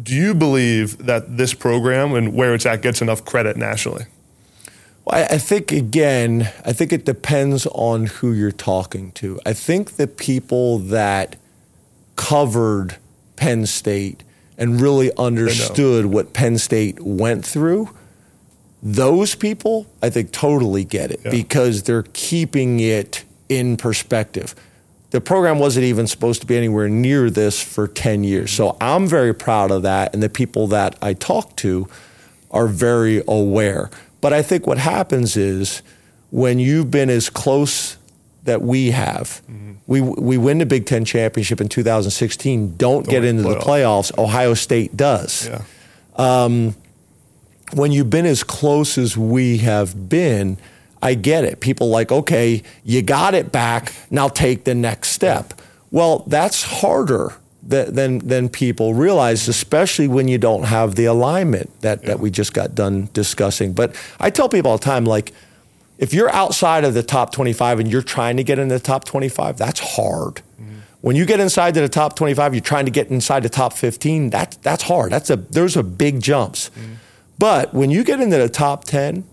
Do you believe that this program and where it's at gets enough credit nationally? Well, I think, again, I think it depends on who you're talking to. I think the people that covered Penn State and really understood what Penn State went through, those people, I think, totally get it yeah. because they're keeping it in perspective. The program wasn't even supposed to be anywhere near this for ten years. So I'm very proud of that, and the people that I talk to are very aware. But I think what happens is when you've been as close that we have. Mm-hmm. We we win the Big Ten Championship in two thousand sixteen, don't, don't get into playoff. the playoffs. Ohio State does. Yeah. Um, when you've been as close as we have been, I get it. People like, okay, you got it back, now take the next step. Yeah. Well, that's harder than, than than people realize, especially when you don't have the alignment that, yeah. that we just got done discussing. But I tell people all the time, like, if you're outside of the top twenty-five and you're trying to get in the top twenty-five, that's hard. Mm-hmm. When you get inside to the top twenty-five, you're trying to get inside the top fifteen, that, that's hard. That's a There's a big jumps. Mm-hmm. But when you get into the top ten,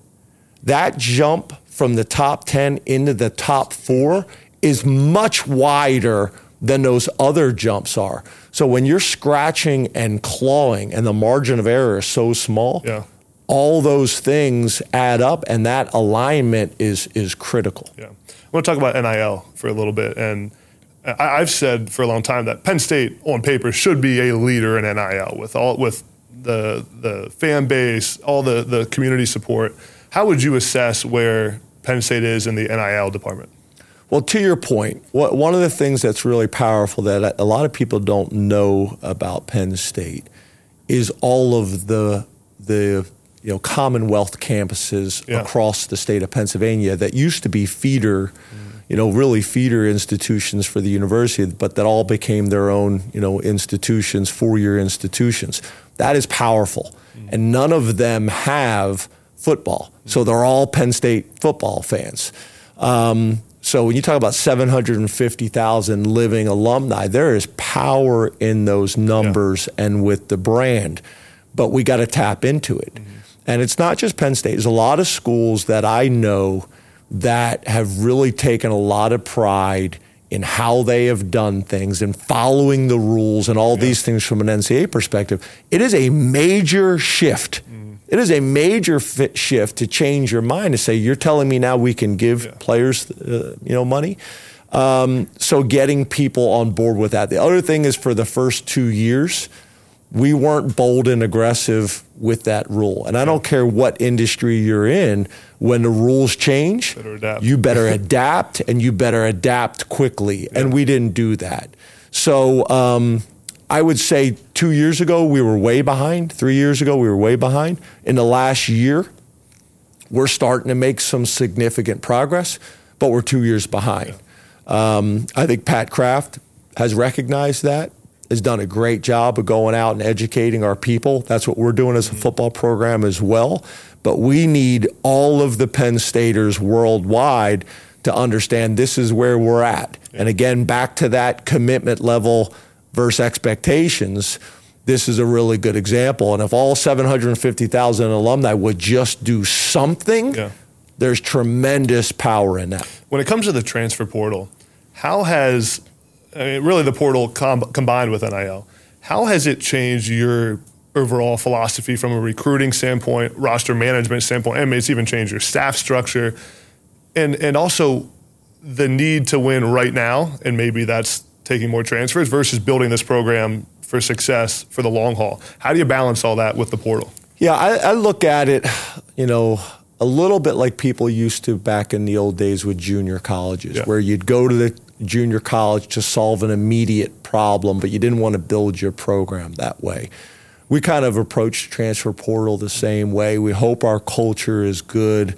that jump from the top ten into the top four is much wider than those other jumps are. So when you're scratching and clawing and the margin of error is so small, yeah. all those things add up, and that alignment is is critical. Yeah, I want to talk about N I L for a little bit, and I, I've said for a long time that Penn State, on paper, should be a leader in N I L with all with the the fan base, all the the community support. How would you assess where Penn State is in the N I L department? Well, to your point, what, one of the things that's really powerful that a lot of people don't know about Penn State is all of the the you know, Commonwealth campuses yeah. across the state of Pennsylvania that used to be feeder, mm-hmm. you know, really feeder institutions for the university, but that all became their own, you know, institutions, four-year institutions. That is powerful. Mm-hmm. And none of them have football. Mm-hmm. So they're all Penn State football fans. Um, so when you talk about seven hundred fifty thousand living alumni, there is power in those numbers yeah. and with the brand, but we got to tap into it. Mm-hmm. And it's not just Penn State. There's a lot of schools that I know that have really taken a lot of pride in how they have done things and following the rules and all yeah. these things from an N C A A perspective. It is a major shift. Mm-hmm. It is a major fit shift to change your mind to say, you're telling me now we can give yeah. players uh, you know, money? Um, so getting people on board with that. The other thing is for the first two years, we weren't bold and aggressive with that rule. And I don't care what industry you're in, when the rules change, better you better adapt and you better adapt quickly. Yeah. And we didn't do that. So um, I would say two years ago, we were way behind. Three years ago, we were way behind. In the last year, we're starting to make some significant progress, but we're two years behind. Yeah. Um, I think Pat Kraft has recognized that. Has done a great job of going out and educating our people. That's what we're doing as a football program as well. But we need all of the Penn Staters worldwide to understand this is where we're at. And again, back to that commitment level versus expectations, this is a really good example. And if all seven hundred fifty thousand alumni would just do something, yeah. there's tremendous power in that. When it comes to the transfer portal, how has... I mean, really the portal com- combined with N I L. How has it changed your overall philosophy from a recruiting standpoint, roster management standpoint, and it's even changed your staff structure, and and also the need to win right now, and maybe that's taking more transfers versus building this program for success for the long haul? How do you balance all that with the portal? Yeah, I, I look at it, you know, a little bit like people used to back in the old days with junior colleges, yeah. where you'd go to the junior college to solve an immediate problem, but you didn't want to build your program that way. We kind of approach transfer portal the same way. We hope our culture is good,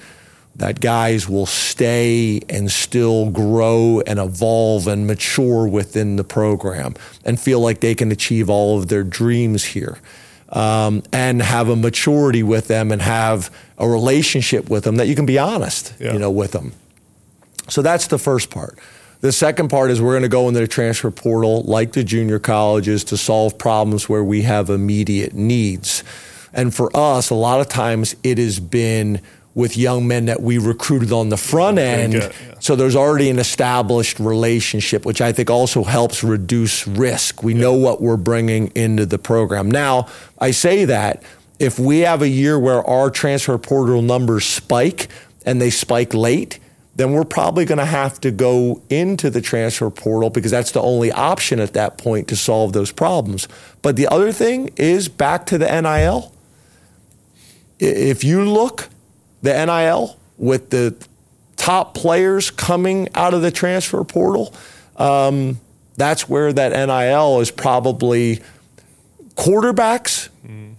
that guys will stay and still grow and evolve and mature within the program and feel like they can achieve all of their dreams here. Um, and have a maturity with them and have a relationship with them that you can be honest, yeah. you know, with them. So that's the first part. The second part is we're going to go into the transfer portal like the junior colleges to solve problems where we have immediate needs. And for us, a lot of times it has been with young men that we recruited on the front end. Yeah, yeah. So there's already an established relationship, which I think also helps reduce risk. We yeah. know what we're bringing into the program. Now, I say that if we have a year where our transfer portal numbers spike and they spike late, then we're probably going to have to go into the transfer portal because that's the only option at that point to solve those problems. But the other thing is back to the N I L. If you look, the N I L with the top players coming out of the transfer portal, um, that's where that N I L is probably quarterbacks mm.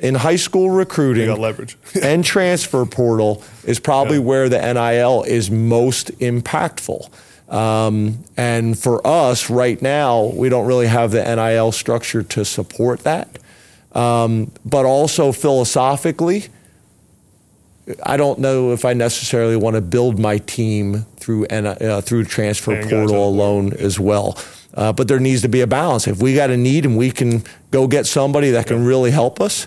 in high school recruiting. They got leverage. And transfer portal is probably yeah. where the N I L is most impactful. Um, and for us right now, we don't really have the N I L structure to support that. Um, but also philosophically, I don't know if I necessarily want to build my team through uh, through transfer Man, portal gotcha. alone as well. Uh, but there needs to be a balance. If we got a need and we can go get somebody that can really help us,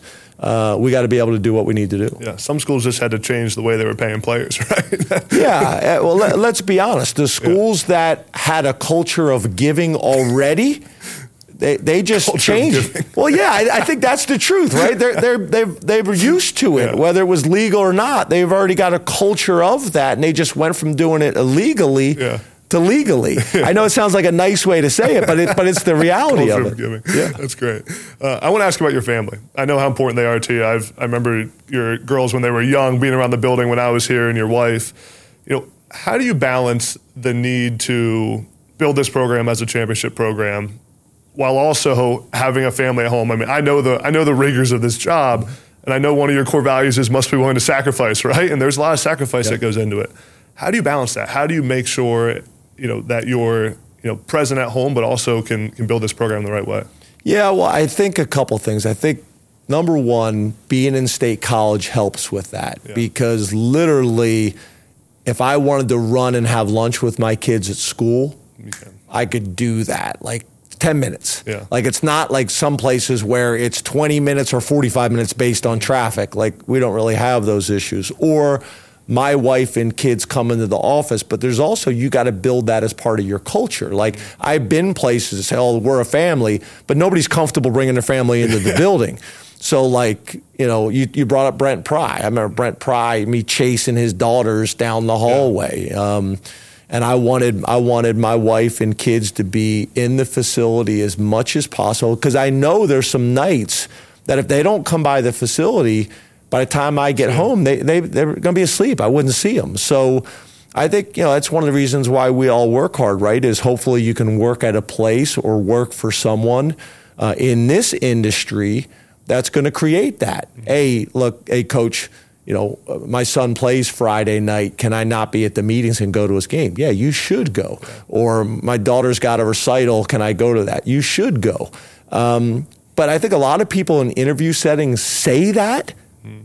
Uh, we got to be able to do what we need to do. Yeah, some schools just had to change the way they were paying players, right? yeah, well, let, let's be honest. The schools yeah. that had a culture of giving already, they they just culture changed. Well, yeah, I, I think that's the truth, right? They're they're they've they were used to it, yeah. whether it was legal or not. They've already got a culture of that, and they just went from doing it illegally. Yeah. To legally. I know it sounds like a nice way to say it, but it, but it's the reality of it. Giving. Yeah, that's great. Uh, I want to ask about your family. I know how important they are to you. I've, I remember your girls when they were young, being around the building when I was here, and your wife. You know, how do you balance the need to build this program as a championship program, while also having a family at home? I mean, I know the I know the rigors of this job, and I know one of your core values is must be willing to sacrifice, right? And there's a lot of sacrifice yeah. that goes into it. How do you balance that? How do you make sure you know, that you're, you know, present at home, but also can, can build this program the right way? Yeah, well, I think a couple things. I think, number one, being in state college helps with that yeah. because literally if I wanted to run and have lunch with my kids at school, I could do that. Like, ten minutes. Yeah. Like, it's not like some places where it's twenty minutes or forty-five minutes based on traffic. Like, we don't really have those issues. Or my wife and kids come into the office, but there's also, you got to build that as part of your culture. Like, I've been places that say, oh, we're a family, but nobody's comfortable bringing their family into the building. So, like, you know, you, you brought up Brent Pry. I remember Brent Pry, me chasing his daughters down the hallway. Yeah. Um, and I wanted, I wanted my wife and kids to be in the facility as much as possible, because I know there's some nights that if they don't come by the facility, by the time I get home, they, they, they're going to be asleep. I wouldn't see them. So I think, you know, that's one of the reasons why we all work hard, right, is hopefully you can work at a place or work for someone uh, in this industry that's going to create that. Hey, look, hey, coach, you know, my son plays Friday night. Can I not be at the meetings and go to his game? Yeah, you should go. Or my daughter's got a recital. Can I go to that? You should go. Um, but I think a lot of people in interview settings say that,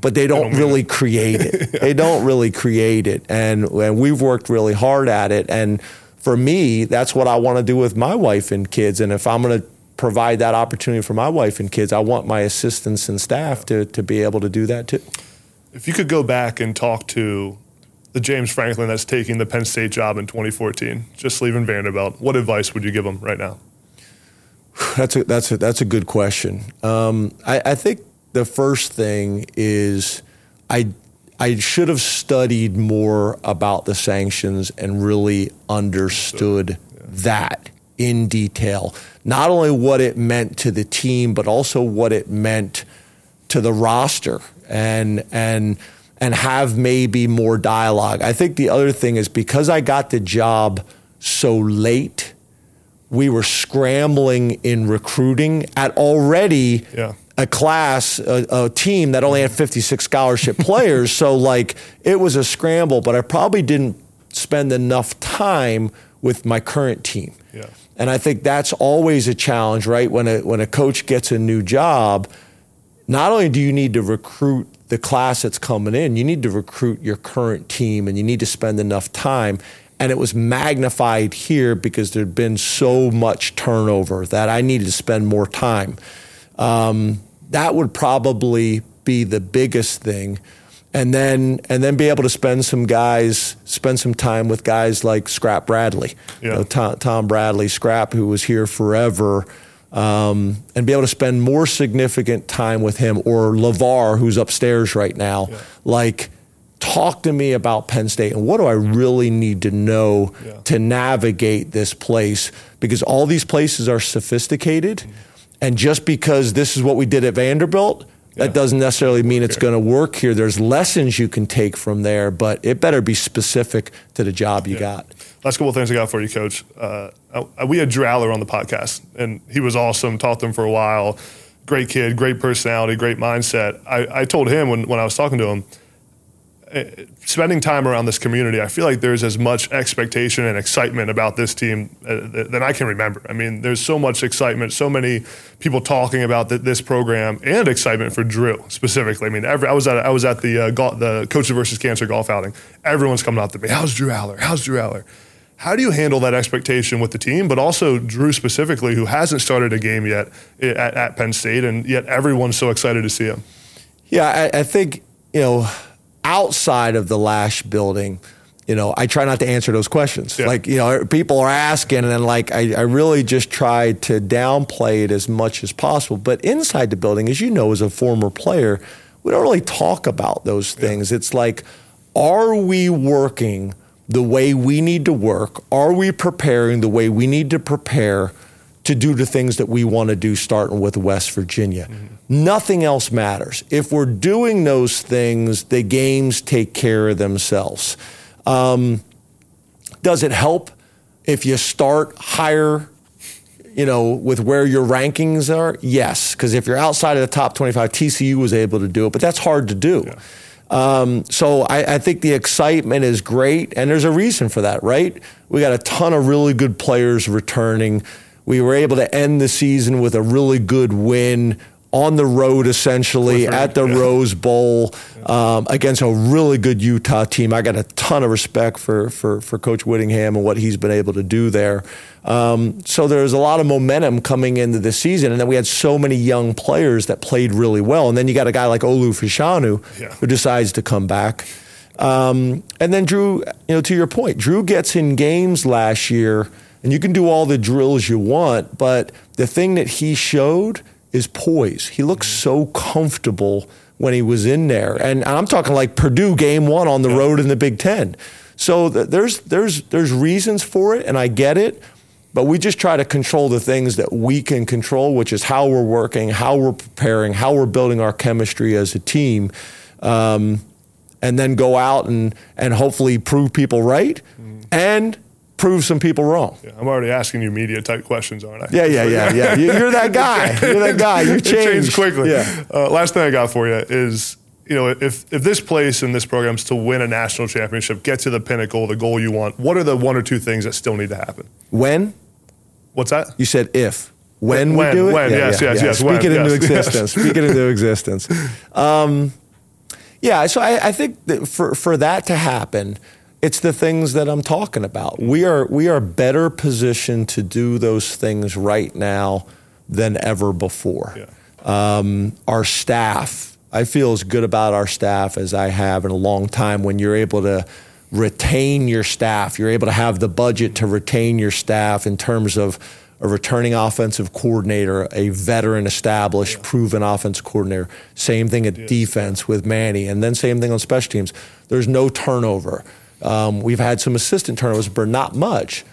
but they don't, don't really it. create it. yeah. They don't really create it. And, and we've worked really hard at it. And for me, that's what I want to do with my wife and kids. And if I'm going to provide that opportunity for my wife and kids, I want my assistants and staff to, to be able to do that too. If you could go back and talk to the James Franklin that's taking the Penn State job in twenty fourteen, just leaving Vanderbilt, what advice would you give him right now? That's a, that's a, that's a good question. Um, I, I think, the first thing is I I should have studied more about the sanctions and really understood yeah. that in detail. Not only what it meant to the team, but also what it meant to the roster, and and and have maybe more dialogue. I think the other thing is, because I got the job so late, we were scrambling in recruiting at already yeah. a class, a, a team that only had fifty-six scholarship players. So, like, it was a scramble, but I probably didn't spend enough time with my current team. Yeah. And I think that's always a challenge, right? When a, when a coach gets a new job, not only do you need to recruit the class that's coming in, you need to recruit your current team, and you need to spend enough time. And it was magnified here because there'd been so much turnover that I needed to spend more time. Um, that would probably be the biggest thing. And then and then be able to spend some guys, spend some time with guys like Scrap Bradley, yeah. you know, Tom, Tom Bradley, Scrap, who was here forever, um, and be able to spend more significant time with him, or LeVar, who's upstairs right now. Yeah. Like, talk to me about Penn State and what do I really need to know yeah. to navigate this place, because all these places are sophisticated. Mm-hmm. And just because this is what we did at Vanderbilt That yeah. doesn't necessarily mean it's going to work here. There's lessons you can take from there, but it better be specific to the job you yeah. got. Last couple of things I got for you, Coach. Uh, I, I, we had Drew Allar on the podcast, and he was awesome. Talked to him for a while. Great kid, great personality, great mindset. I, I told him when, when I was talking to him, spending time around this community, I feel like there's as much expectation and excitement about this team uh, th- than I can remember. I mean, there's so much excitement, so many people talking about th- this program, and excitement for Drew specifically. I mean, every, I was at I was at the uh, golf, the Coaches versus Cancer golf outing. Everyone's coming up to me. How's Drew Allar? How's Drew Allar? How do you handle that expectation with the team, but also Drew specifically, who hasn't started a game yet at, at Penn State, and yet everyone's so excited to see him? Yeah, I, I think, you know, outside of the Lash building, you know, I try not to answer those questions. Yeah. Like, you know, people are asking, and then like I, I really just try to downplay it as much as possible. But inside the building, as you know, as a former player, we don't really talk about those things. Yeah. It's like, are we working the way we need to work? Are we preparing the way we need to prepare to do the things that we want to do, starting with West Virginia? Mm-hmm. Nothing else matters. If we're doing those things, the games take care of themselves. Um, does it help if you start higher, you know, with where your rankings are? Yes, because if you're outside of the top twenty-five, T C U was able to do it, but that's hard to do. Yeah. Um, so I, I think the excitement is great, and there's a reason for that, right? We got a ton of really good players returning. We were able to end the season with a really good win on the road, essentially, at the yeah. Rose Bowl um, against a really good Utah team. I got a ton of respect for for, for Coach Whittingham and what he's been able to do there. Um, so there's a lot of momentum coming into the season, and then we had so many young players that played really well. And then you got a guy like Olu Fashanu yeah. who decides to come back. Um, and then Drew, you know, to your point, Drew gets in games last year, and you can do all the drills you want, but the thing that he showed is poise. He looked so comfortable when he was in there. And I'm talking like Purdue game one on the yeah. road in the Big Ten. So th- there's there's there's reasons for it, and I get it, but we just try to control the things that we can control, which is how we're working, how we're preparing, how we're building our chemistry as a team, um, and then go out and, and hopefully prove people right mm. and prove some people wrong. Yeah, I'm already asking you media-type questions, aren't I? Yeah, yeah, yeah, yeah. You're that guy. You're that guy. You change. It changed quickly. Yeah. Uh, last thing I got for you is, you know, if if this place and this program's to win a national championship, get to the pinnacle, the goal you want, what are the one or two things that still need to happen? When? What's that? You said if. When, when we do it? When, yeah, yes, yeah, yes, yeah. yes. Speak when, it yes, into existence. Yes. Speak it into existence. Um, yeah, so I, I think that for for that to happen, it's the things that I'm talking about. We are we are better positioned to do those things right now than ever before. Yeah. Um, our staff, I feel as good about our staff as I have in a long time. When you're able to retain your staff, you're able to have the budget to retain your staff in terms of a returning offensive coordinator, a veteran, established, yeah. proven offense coordinator. Same thing at yes. defense with Manny, and then same thing on special teams. There's no turnover. Um, we've had some assistant turnovers, but not much.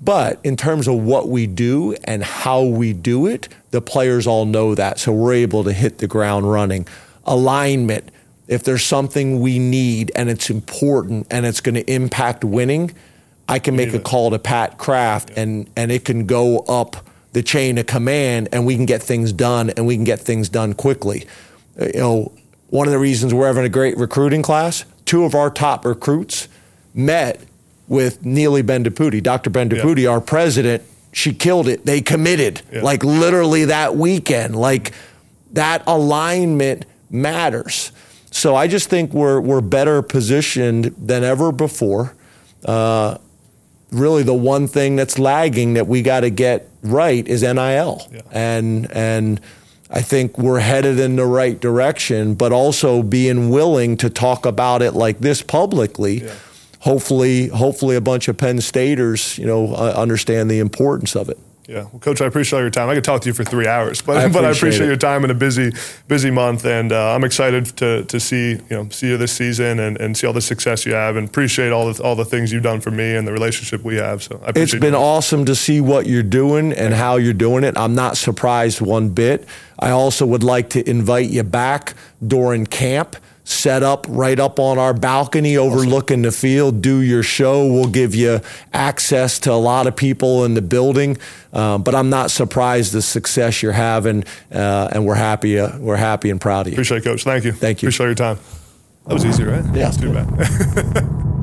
But in terms of what we do and how we do it, the players all know that. So we're able to hit the ground running. Alignment, if there's something we need and it's important and it's going to impact winning, I can make a call to Pat Kraft yeah. and, and it can go up the chain of command, and we can get things done, and we can get things done quickly. You know, one of the reasons we're having a great recruiting class, two of our top recruits met with Neely Bendapudi, Doctor Bendapudi, yeah. our president. She killed it. They committed, yeah. like literally that weekend. Like, that alignment matters. So I just think we're we're better positioned than ever before. Uh, really, the one thing that's lagging that we got to get right is N I L, yeah. and and I think we're headed in the right direction. But also being willing to talk about it like this publicly. Yeah. Hopefully, hopefully, a bunch of Penn Staters, you know, uh, understand the importance of it. Yeah. Well, Coach, I appreciate all your time. I could talk to you for three hours, but I appreciate, but I appreciate your time in a busy, busy month. And uh, I'm excited to to see you know see you this season and, and see all the success you have, and appreciate all the all the things you've done for me and the relationship we have. So I appreciate it. It's been awesome to see what you're doing and how you're doing it. I'm not surprised one bit. I also would like to invite you back during camp. Set up right up on our balcony overlooking the field, do your show. We'll give you access to a lot of people in the building. Um, but I'm not surprised the success you're having, uh, and we're happy uh, we're happy and proud of you. Appreciate it, Coach. Thank you. Thank you. Appreciate your time. That was easy, right? Yeah. That's too bad.